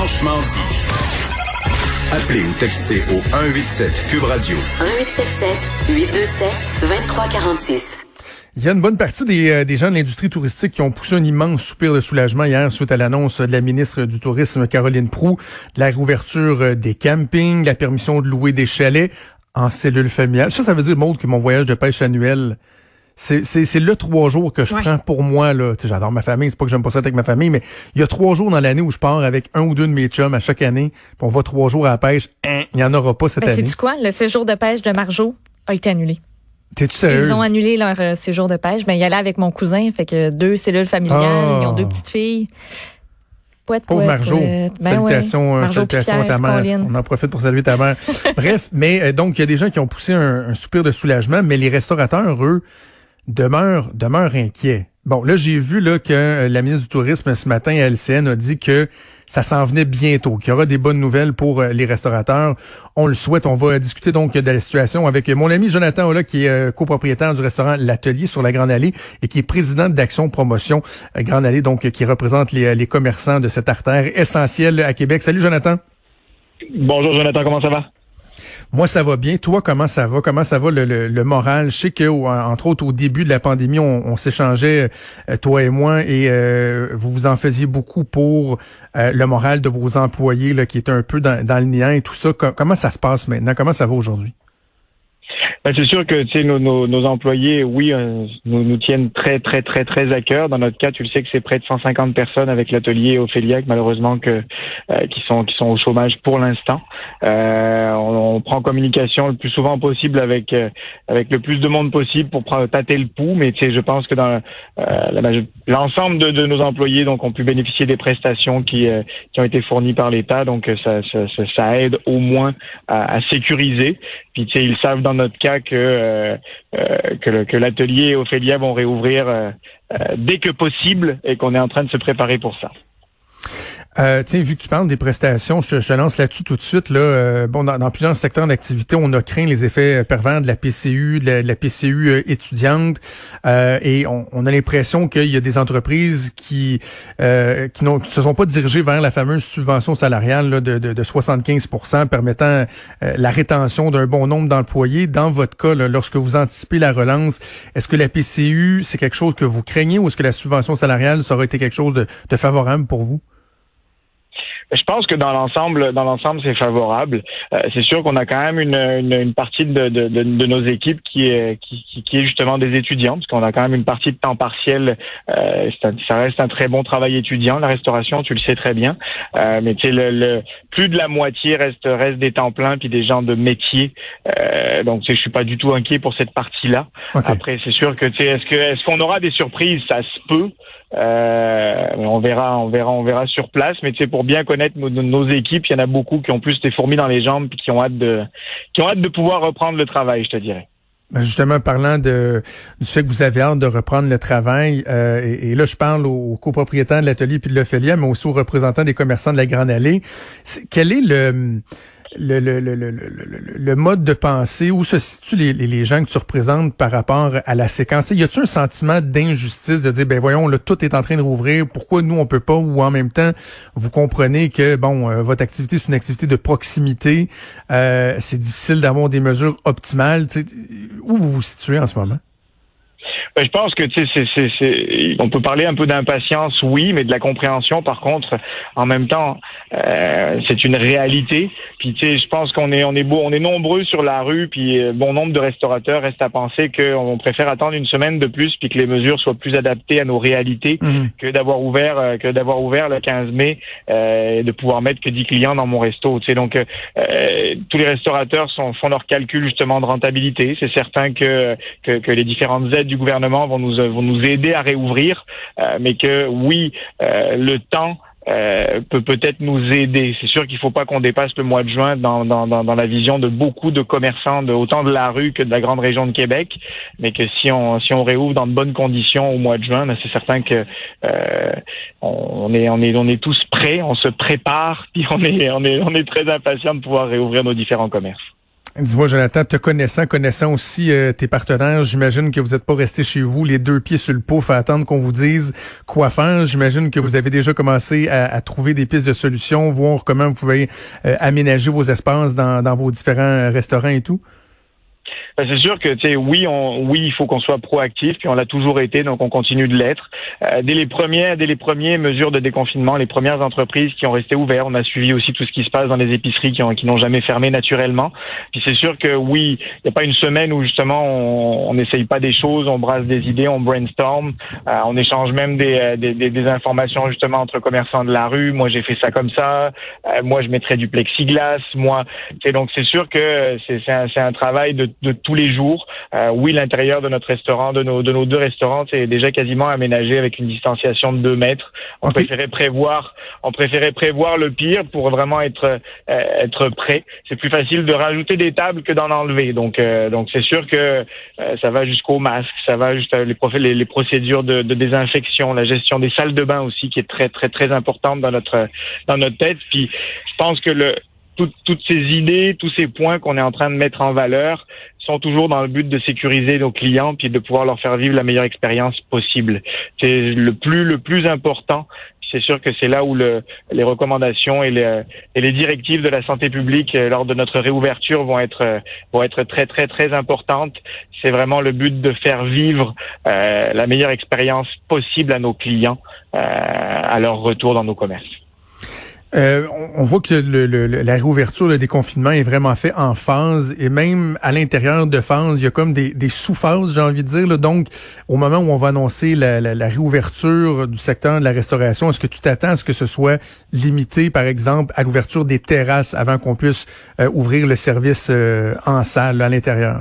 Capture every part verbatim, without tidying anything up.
Franchement dit. Appelez ou textez au un huit sept Cube Radio. un huit sept sept huit deux sept deux trois quatre six. Il y a une bonne partie des, euh, des gens de l'industrie touristique qui ont poussé un immense soupir de soulagement hier suite à l'annonce de la ministre du Tourisme, Caroline Proulx, de la réouverture des campings, la permission de louer des chalets en cellule familiale. Ça, ça veut dire, Maud, que mon voyage de pêche annuel, c'est, c'est, c'est le trois jours que je ouais. prends pour moi, là. Tu sais, j'adore ma famille, c'est pas que j'aime pas ça être avec ma famille, mais il y a trois jours dans l'année où je pars avec un ou deux de mes chums à chaque année, puis on va trois jours à la pêche. Hein, il y en aura pas cette ben, année. C'est-tu quoi? Le séjour de pêche de Marjo a été annulé. T'es-tu sérieuse? Ils ont annulé leur euh, séjour de pêche. Ben, ils allaient avec mon cousin, fait que deux cellules familiales, oh. Ils ont deux petites filles. Pouette, pouette, Marjo. Pouette. Ben salutations, ouais. Marjo salutations Piquette, à ta mère. Pauline. On en profite pour saluer ta mère. Bref, mais euh, donc, il y a des gens qui ont poussé un, un soupir de soulagement, mais les restaurateurs, eux, demeurent, demeurent inquiets. Bon, là, j'ai vu là que euh, la ministre du Tourisme, ce matin, à L C N, a dit que ça s'en venait bientôt, qu'il y aura des bonnes nouvelles pour euh, les restaurateurs. On le souhaite. On va discuter donc de la situation avec mon ami Jonathan Ollat, qui est euh, copropriétaire du restaurant L'Atelier sur la Grande-Allée et qui est président d'Action Promotion euh, Grande-Allée, donc euh, qui représente les, les commerçants de cette artère essentielle à Québec. Salut, Jonathan. Bonjour, Jonathan. Comment ça va? Moi, ça va bien. Toi, comment ça va? Comment ça va le, le, le moral? Je sais que, entre autres, au début de la pandémie, on, on s'échangeait, toi et moi, et euh, vous vous en faisiez beaucoup pour euh, le moral de vos employés là, qui étaient un peu dans, dans le néant et tout ça. Com- comment ça se passe maintenant? Comment ça va aujourd'hui? Ben, c'est sûr que tu sais, nos, nos, nos employés, oui, euh, nous, nous tiennent très, très, très, très à cœur. Dans notre cas, tu le sais que c'est près de cent cinquante personnes avec l'atelier Ophéliac, malheureusement, que, euh, qui sont qui sont au chômage pour l'instant. Euh, on, on prend communication le plus souvent possible avec euh, avec le plus de monde possible pour prendre, tâter le pouls. Mais tu sais, je pense que dans euh, la, l'ensemble de, de nos employés, donc, ont pu bénéficier des prestations qui euh, qui ont été fournies par l'État. Donc, ça ça, ça, ça aide au moins à, à sécuriser. Puis tu sais, ils savent dans notre cas que euh, euh, que, le, que l'atelier et Ophélia vont réouvrir euh, euh, dès que possible et qu'on est en train de se préparer pour ça. Euh, tiens, vu que tu parles des prestations, je te, je te lance là-dessus tout de suite. Là, euh, bon, dans, dans plusieurs secteurs d'activité, on a craint les effets pervers de la P C U, de la, de la P C U euh, étudiante, euh, et on, on a l'impression qu'il y a des entreprises qui euh, qui ne se sont pas dirigées vers la fameuse subvention salariale là, de, de, de soixante-quinze pour cent permettant euh, la rétention d'un bon nombre d'employés. Dans votre cas, là, lorsque vous anticipez la relance, est-ce que la P C U, c'est quelque chose que vous craignez ou est-ce que la subvention salariale, ça aurait été quelque chose de, de favorable pour vous? Je pense que dans l'ensemble, dans l'ensemble, c'est favorable. Euh, c'est sûr qu'on a quand même une, une, une partie de, de, de, de nos équipes qui est, qui, qui, qui est justement des étudiants, parce qu'on a quand même une partie de temps partiel. Euh, c'est un, ça reste un très bon travail étudiant, la restauration, tu le sais très bien. Euh, mais tu sais, le, le, plus de la moitié reste, reste des temps pleins puis des gens de métier. Euh, donc, tu sais, je suis pas du tout inquiet pour cette partie-là. Okay. Après, c'est sûr que tu sais, est-ce que, est-ce qu'on aura des surprises? Ça se peut. Euh, on verra, on verra, on verra sur place. Mais tu sais, pour bien connaître nos, nos équipes, il y en a beaucoup qui ont plus des fourmis dans les jambes et qui ont hâte de, qui ont hâte de pouvoir reprendre le travail, je te dirais. Justement, parlant de du fait que vous avez hâte de reprendre le travail, euh, et, et là, je parle aux, aux copropriétaires de l'atelier puis de l'Ophélia, mais aussi aux représentants des commerçants de la Grande-Allée. C'est, quel est le Le, le, le, le, le, le mode de pensée, où se situent les, les gens que tu représentes par rapport à la séquence? Y a-t-il un sentiment d'injustice de dire, ben voyons, là, tout est en train de rouvrir, pourquoi nous, on peut pas? Ou en même temps, vous comprenez que, bon, euh, votre activité, c'est une activité de proximité, euh, c'est difficile d'avoir des mesures optimales. Où vous vous situez en ce moment? Ben, je pense que tu sais, c'est, c'est, c'est, on peut parler un peu d'impatience, oui, mais de la compréhension. Par contre, en même temps, euh, c'est une réalité. Puis tu sais, je pense qu'on est, on est beau, on est nombreux sur la rue. Puis euh, bon nombre de restaurateurs restent à penser qu'on préfère attendre une semaine de plus, puis que les mesures soient plus adaptées à nos réalités mmh. que d'avoir ouvert, euh, que d'avoir ouvert le quinze mai euh, et de pouvoir mettre que dix clients dans mon resto. Tu sais, donc euh, tous les restaurateurs sont, font leurs calculs justement de rentabilité. C'est certain que que, que les différentes aides du gouvernement gouvernements vont nous, vont nous aider à réouvrir, euh, mais que oui, euh, le temps Euh, peut peut-être nous aider. C'est sûr qu'il ne faut pas qu'on dépasse le mois de juin dans, dans, dans, dans la vision de beaucoup de commerçants, de, autant de la rue que de la grande région de Québec, mais que si on si on réouvre dans de bonnes conditions au mois de juin, ben c'est certain que euh, on est on est on est tous prêts, on se prépare, puis on est on est on est très impatients de pouvoir réouvrir nos différents commerces. Dis-moi, Jonathan, te connaissant, connaissant aussi euh, tes partenaires, j'imagine que vous n'êtes pas resté chez vous, les deux pieds sur le pouf à attendre qu'on vous dise quoi faire. J'imagine que vous avez déjà commencé à, à trouver des pistes de solutions, voir comment vous pouvez euh, aménager vos espaces dans, dans vos différents restaurants et tout. Ben c'est sûr que, tu sais, oui, on, oui, il faut qu'on soit proactif, puis on l'a toujours été, donc on continue de l'être. Euh, dès les premières, dès les premières mesures de déconfinement, les premières entreprises qui ont resté ouvertes, on a suivi aussi tout ce qui se passe dans les épiceries qui ont, qui n'ont jamais fermé naturellement. Puis c'est sûr que, oui, il n'y a pas une semaine où justement on n'essaye pas des choses, on brasse des idées, on brainstorm, euh, on échange même des, des, des, des informations justement entre commerçants de la rue. Moi, j'ai fait ça comme ça. Euh, moi, je mettrais du plexiglas. Moi, tu sais, donc c'est sûr que c'est, c'est, un, c'est un travail de de tous les jours. Euh, oui, l'intérieur de notre restaurant, de nos de nos deux restaurants, c'est déjà quasiment aménagé avec une distanciation de deux mètres. On okay. préférait prévoir, on préférait prévoir le pire pour vraiment être euh, être prêt. C'est plus facile de rajouter des tables que d'en enlever. Donc euh, donc c'est sûr que euh, ça va jusqu'au masque, ça va jusqu'à les, prof... les les procédures de, de désinfection, la gestion des salles de bain aussi qui est très très très importante dans notre dans notre tête. Puis je pense que le Toutes, toutes ces idées, tous ces points qu'on est en train de mettre en valeur sont toujours dans le but de sécuriser nos clients puis de pouvoir leur faire vivre la meilleure expérience possible. C'est le plus le plus important. C'est sûr que c'est là où le, les recommandations et les, et les directives de la santé publique lors de notre réouverture vont être vont être très très très importantes. C'est vraiment le but de faire vivre euh, la meilleure expérience possible à nos clients euh, à leur retour dans nos commerces. Euh, on voit que le, le, la réouverture, le déconfinement est vraiment fait en phases et même à l'intérieur de phases, il y a comme des, des sous-phases, j'ai envie de dire. Là. Donc, au moment où on va annoncer la, la, la réouverture du secteur de la restauration, est-ce que tu t'attends à ce que ce soit limité, par exemple, à l'ouverture des terrasses avant qu'on puisse euh, ouvrir le service euh, en salle à l'intérieur?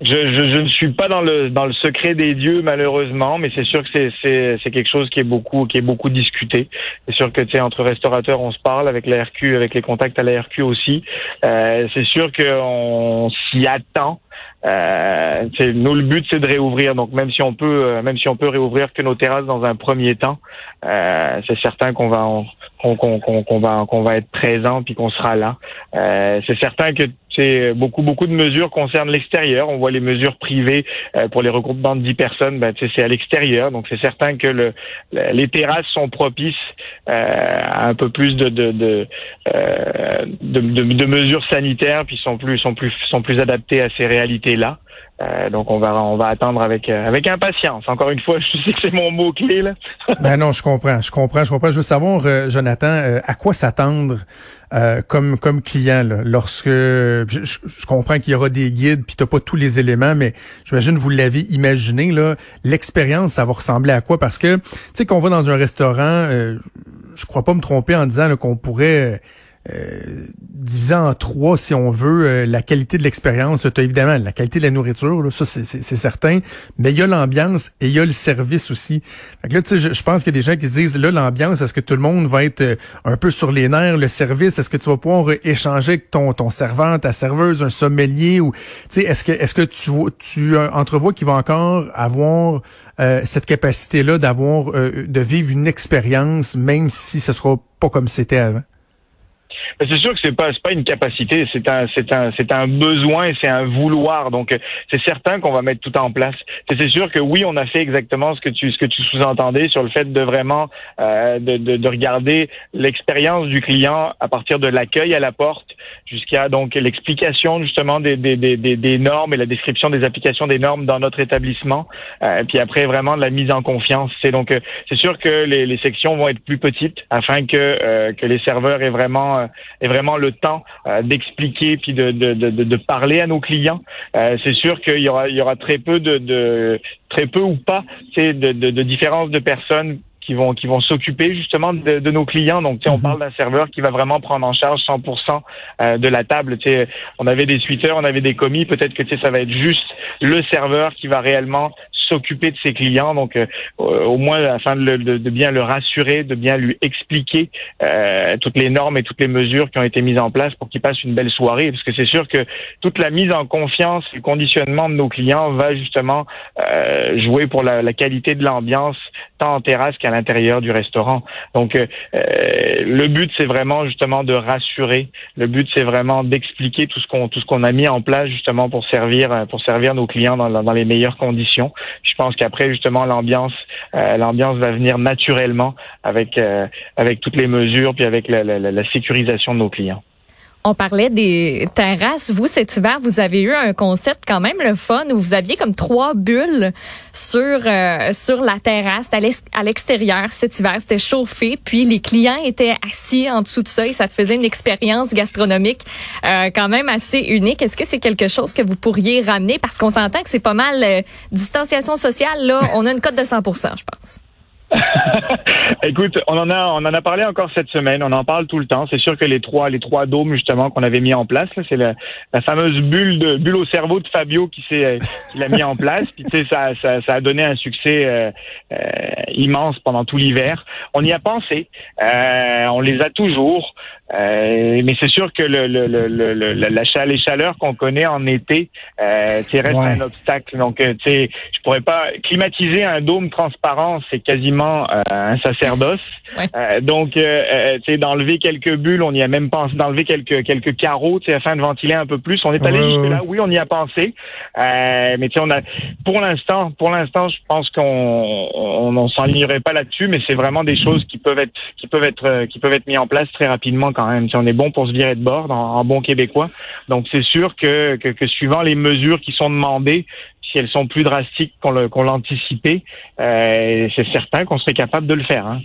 Je, je, je ne suis pas dans le dans le secret des dieux malheureusement, mais c'est sûr que c'est c'est c'est quelque chose qui est beaucoup qui est beaucoup discuté. C'est sûr que tu sais entre restaurateurs on se parle avec la R Q, avec les contacts à la R Q aussi. Euh, c'est sûr qu'on s'y attend. Euh, c'est, nous le but c'est de réouvrir, donc même si on peut euh, même si on peut réouvrir que nos terrasses dans un premier temps, euh, c'est certain qu'on va on, qu'on, qu'on, qu'on, qu'on va qu'on va être présent puis qu'on sera là. Euh, c'est certain que c'est beaucoup beaucoup de mesures concernent l'extérieur. On voit les mesures privées euh, pour les regroupements de dix personnes, ben c'est à l'extérieur, donc c'est certain que le, le les terrasses sont propices euh, à un peu plus de de de, euh, de de de mesures sanitaires puis sont plus sont plus sont plus adaptées à ces réalités là. Euh, donc on va on va attendre avec euh, avec impatience. Encore une fois, je sais que c'est mon mot clé là. Ben non, je comprends, je comprends, je comprends. Je veux savoir, euh, Jonathan, euh, à quoi s'attendre euh, comme comme client là, lorsque je, je comprends qu'il y aura des guides, puis t'as pas tous les éléments, mais j'imagine vous l'avez imaginé là. L'expérience, ça va ressembler à quoi? Parce que tu sais qu'on va dans un restaurant, euh, je crois pas me tromper en disant là, qu'on pourrait euh, Euh, divisé en trois, si on veut, euh, la qualité de l'expérience. Tu as évidemment la qualité de la nourriture, là, ça c'est, c'est, c'est certain, mais il y a l'ambiance et il y a le service aussi. Fait que là, tu sais, je, je pense qu'il y a des gens qui disent, là, l'ambiance, est-ce que tout le monde va être euh, un peu sur les nerfs? Le service, est-ce que tu vas pouvoir euh, échanger avec ton, ton serveur, ta serveuse, un sommelier? Ou, tu sais, est-ce que, est-ce que tu, tu euh, entrevois qu'il va encore avoir euh, cette capacité-là d'avoir, euh, de vivre une expérience, même si ce sera pas comme c'était avant? C'est sûr que c'est pas c'est pas une capacité, c'est un c'est un c'est un besoin et c'est un vouloir. Donc c'est certain qu'on va mettre tout en place. C'est, c'est sûr que oui, on a fait exactement ce que tu ce que tu sous-entendais sur le fait de vraiment euh, de, de de regarder l'expérience du client à partir de l'accueil à la porte jusqu'à donc l'explication justement des des des des, des normes et la description des applications des normes dans notre établissement. Euh, puis après vraiment de la mise en confiance. C'est donc euh, c'est sûr que les les sections vont être plus petites afin que euh, que les serveurs aient vraiment euh, et vraiment le temps euh, d'expliquer puis de, de, de, de parler à nos clients. Euh, c'est sûr qu'il y aura, il y aura très peu de, de très peu ou pas de, de, de différence de personnes qui vont qui vont s'occuper justement de, de nos clients. Donc tu sais, on parle d'un serveur qui va vraiment prendre en charge cent pour cent euh, de la table. Tu sais, on avait des suiteurs, on avait des commis. Peut-être que tu sais, ça va être juste le serveur qui va réellement s'occuper de ses clients, donc euh, au moins afin de, de, de bien le rassurer, de bien lui expliquer euh, toutes les normes et toutes les mesures qui ont été mises en place pour qu'il passe une belle soirée, parce que c'est sûr que toute la mise en confiance et le conditionnement de nos clients va justement euh, jouer pour la, la qualité de l'ambiance, tant en terrasse qu'à l'intérieur du restaurant. Donc euh, le but, c'est vraiment justement de rassurer, le but c'est vraiment d'expliquer tout ce qu'on tout ce qu'on a mis en place justement pour servir pour servir nos clients dans, dans les meilleures conditions. Je pense qu'après justement l'ambiance euh, l'ambiance va venir naturellement avec euh, avec toutes les mesures puis avec la, la, la sécurisation de nos clients. On parlait des terrasses. Vous, cet hiver, vous avez eu un concept quand même le fun où vous aviez comme trois bulles sur euh, sur la terrasse à l'extérieur cet hiver. C'était chauffé, puis les clients étaient assis en dessous de ça et ça te faisait une expérience gastronomique euh, quand même assez unique. Est-ce que c'est quelque chose que vous pourriez ramener? Parce qu'on s'entend que c'est pas mal euh, distanciation sociale. Là, on a une cote de cent pour cent, je pense. Écoute, on en a, on en a parlé encore cette semaine. On en parle tout le temps. C'est sûr que les trois, les trois dômes justement qu'on avait mis en place, là, c'est la, la fameuse bulle de bulle au cerveau de Fabio qui s'est, qui l'a mis en place. Puis tu sais, ça, ça, ça a donné un succès euh, euh, immense pendant tout l'hiver. On y a pensé. Euh, on les a toujours. Euh, mais c'est sûr que le, le, le, le, le la chaleur, les chaleurs qu'on connaît en été, euh, c'est reste ouais. un obstacle. Donc, tu sais, je pourrais pas climatiser un dôme transparent, c'est quasiment euh, un sacerdoce. Ouais. Euh, donc, euh, tu sais, d'enlever quelques bulles, on y a même pensé, d'enlever quelques quelques carreaux, tu sais, afin de ventiler un peu plus. On est allé ouais. jusque là, oui, on y a pensé. Euh, mais tu sais, on a, pour l'instant, pour l'instant, je pense qu'on on, on s'enlignerait pas là-dessus, mais c'est vraiment des choses qui peuvent être qui peuvent être qui peuvent être mises en place très rapidement. Quand même, si on est bon pour se virer de bord en, en bon québécois, donc c'est sûr que, que, que suivant les mesures qui sont demandées, si elles sont plus drastiques qu'on, le, qu'on l'anticipait, euh, c'est certain qu'on serait capable de le faire. Hein.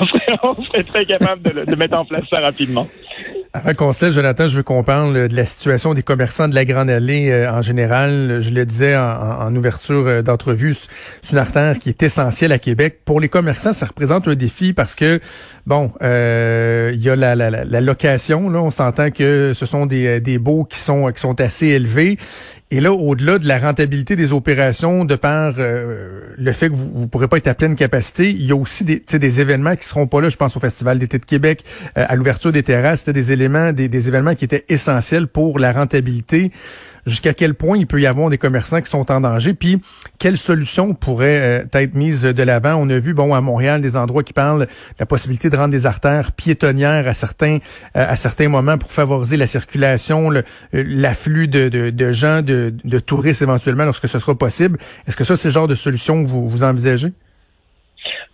on, serait, on serait très capable de, le, de mettre en place ça rapidement. Avant qu'on se laisse, Jonathan, je veux qu'on parle de la situation des commerçants de la Grande-Allée euh, en général. Je le disais en, en ouverture d'entrevue, c'est une artère qui est essentielle à Québec. Pour les commerçants, ça représente un défi parce que, bon, euh, il y a la, la, la location. Là, on s'entend que ce sont des, des baux qui sont, qui sont assez élevés. Et là, au-delà de la rentabilité des opérations, de par euh, le fait que vous ne pourrez pas être à pleine capacité, il y a aussi des, des événements qui seront pas là. Je pense au Festival d'été de Québec, euh, à l'ouverture des terrasses, c'était des éléments, des, des événements qui étaient essentiels pour la rentabilité. Jusqu'à quel point il peut y avoir des commerçants qui sont en danger, puis quelles solutions pourraient euh, être mises de l'avant? On a vu, bon, à Montréal, des endroits qui parlent de la possibilité de rendre des artères piétonnières à certains euh, à certains moments pour favoriser la circulation, le, euh, l'afflux de, de, de gens, de De, de touristes éventuellement lorsque ce sera possible. Est-ce que ça, c'est le genre de solution que vous, vous envisagez?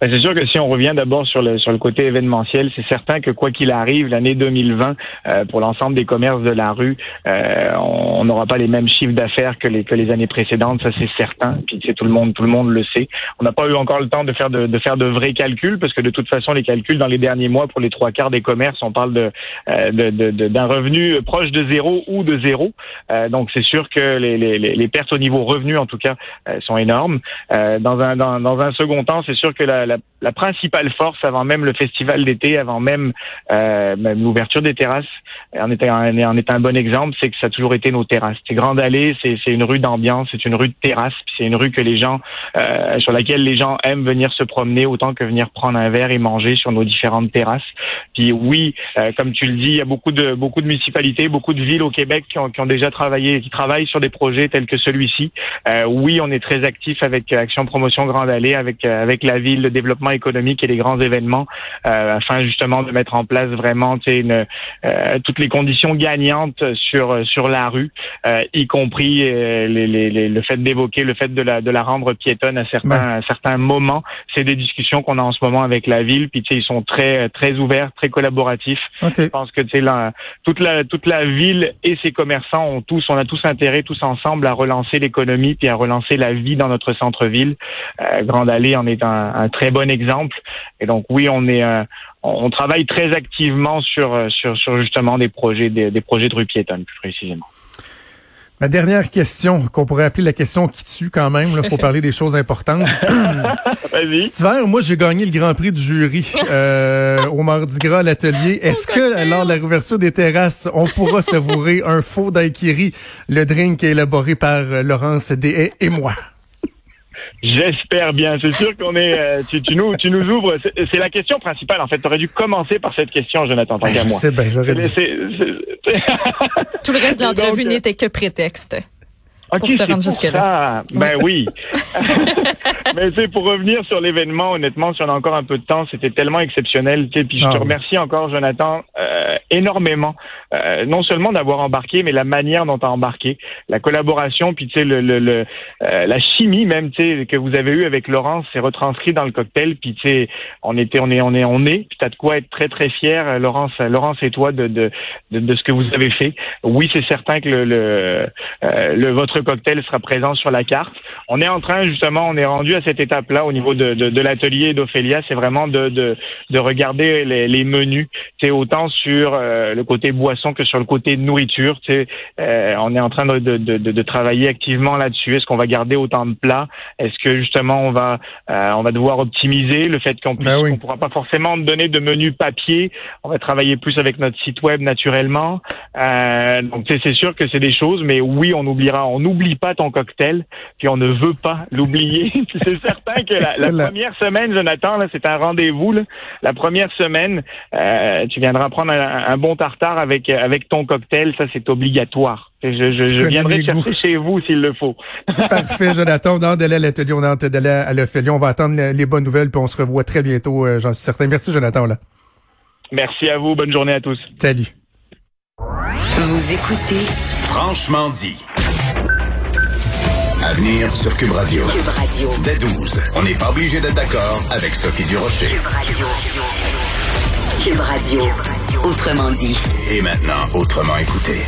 Ben, c'est sûr que si on revient d'abord sur le sur le côté événementiel, c'est certain que quoi qu'il arrive, l'année deux mille vingt, euh, pour l'ensemble des commerces de la rue, euh, on n'aura pas les mêmes chiffres d'affaires que les que les années précédentes, ça c'est certain. Puis c'est tout le monde tout le monde le sait. On n'a pas eu encore le temps de faire de, de faire de vrais calculs parce que de toute façon, les calculs dans les derniers mois pour les trois quarts des commerces, on parle de, euh, de, de, de d'un revenu proche de zéro ou de zéro. Euh, donc c'est sûr que les, les les pertes au niveau revenu en tout cas euh, sont énormes. Euh, dans un dans dans un second temps, c'est sûr que la La, la principale force, avant même le festival d'été, avant même, euh, même l'ouverture des terrasses, en est un, en est un bon exemple, c'est que ça a toujours été nos terrasses. C'est Grande-Allée, c'est, c'est une rue d'ambiance, c'est une rue de terrasse, puis c'est une rue que les gens, euh, sur laquelle les gens aiment venir se promener autant que venir prendre un verre et manger sur nos différentes terrasses. Puis oui, euh, comme tu le dis, il y a beaucoup de beaucoup de municipalités, beaucoup de villes au Québec qui ont, qui ont déjà travaillé, qui travaillent sur des projets tels que celui-ci. Euh, oui, on est très actif avec Action Promotion Grande-Allée, avec avec la ville, le développement économique et les grands événements euh, afin justement de mettre en place vraiment une, euh, toutes les conditions gagnantes sur sur la rue, euh, y compris euh, les, les, les, le fait d'évoquer, le fait de la de la rendre piétonne à certains ouais. à certains moments. C'est des discussions qu'on a en ce moment avec la ville. Puis tu sais, ils sont très très ouverts, très collaboratifs. Okay. Je pense que tu sais la, toute la toute la ville et ses commerçants ont tous on a tous intérêt tous ensemble à relancer l'économie puis à relancer la vie dans notre centre-ville. Euh, Grande-Allée en est un, un très bon exemple. Et donc oui, on est euh, on travaille très activement sur sur sur justement des projets des, des projets de rue piétonne plus précisément. Ma dernière question, qu'on pourrait appeler la question qui tue quand même, là, faut parler des choses importantes. Vas-y. Cet hiver, moi, j'ai gagné le Grand Prix du jury euh, au Mardi Gras à l'Atelier. Est-ce que, lors de la réouverture des terrasses, on pourra savourer un faux daiquiri, le drink élaboré par Laurence Déhais et moi? J'espère bien. C'est sûr qu'on est. Euh, tu, tu nous, tu nous ouvres. C'est, c'est la question principale, en fait. T'aurais dû commencer par cette question, Jonathan. Tant qu'à moi. C'est bien. J'aurais dû. Tout le reste de l'entrevue n'était que prétexte. Ok, pour se rendre jusque-là. Ben oui. Mais tu sais, pour revenir sur l'événement, honnêtement, si on a encore un peu de temps, c'était tellement exceptionnel. Tu sais, puis je ah, te remercie encore, Jonathan, euh, énormément. Euh, non seulement d'avoir embarqué, mais la manière dont t'as embarqué, la collaboration, puis tu sais, le, le, le euh, la chimie même, tu sais, que vous avez eue avec Laurence, c'est retranscrit dans le cocktail. Puis tu sais, on était, on est, on est, on est. Puis t'as de quoi être très, très fier, Laurence, Laurence et toi, de de de, de ce que vous avez fait. Oui, c'est certain que le le, euh, le votre cocktail sera présent sur la carte. On est en train, justement, on est rendu à cette étape-là au niveau de, de, de l'atelier et d'Ophélia, c'est vraiment de, de, de regarder les, les menus, c'est autant sur euh, le côté boisson que sur le côté nourriture. Euh, on est en train de, de, de, de travailler activement là-dessus. Est-ce qu'on va garder autant de plats? Est-ce que, justement, on va euh, on va devoir optimiser le fait qu'on ben oui. ne pourra pas forcément donner de menu papier? On va travailler plus avec notre site web, naturellement. Euh, donc, c'est sûr que c'est des choses, mais oui, on oubliera, on n'oublie pas ton cocktail, puis on ne veut pas l'oublier. C'est certain que la, la première semaine, Jonathan, là, c'est un rendez-vous. Là. La première semaine, euh, tu viendras prendre un, un bon tartare avec avec ton cocktail. Ça, c'est obligatoire. Je, je, je viendrai chercher goût. Chez vous s'il le faut. Parfait, Jonathan. On est en délai à l'atelier, on est en délai à l'Ophélie. On va attendre les bonnes nouvelles, puis on se revoit très bientôt, euh, j'en suis certain. Merci, Jonathan. Là. Merci à vous. Bonne journée à tous. Salut. Vous écoutez Franchement dit. À venir sur Cube Radio. Cube Radio. Dès douze, on n'est pas obligé d'être d'accord avec Sophie Durocher. Cube Radio. Cube Radio. Autrement dit. Et maintenant, autrement écouté.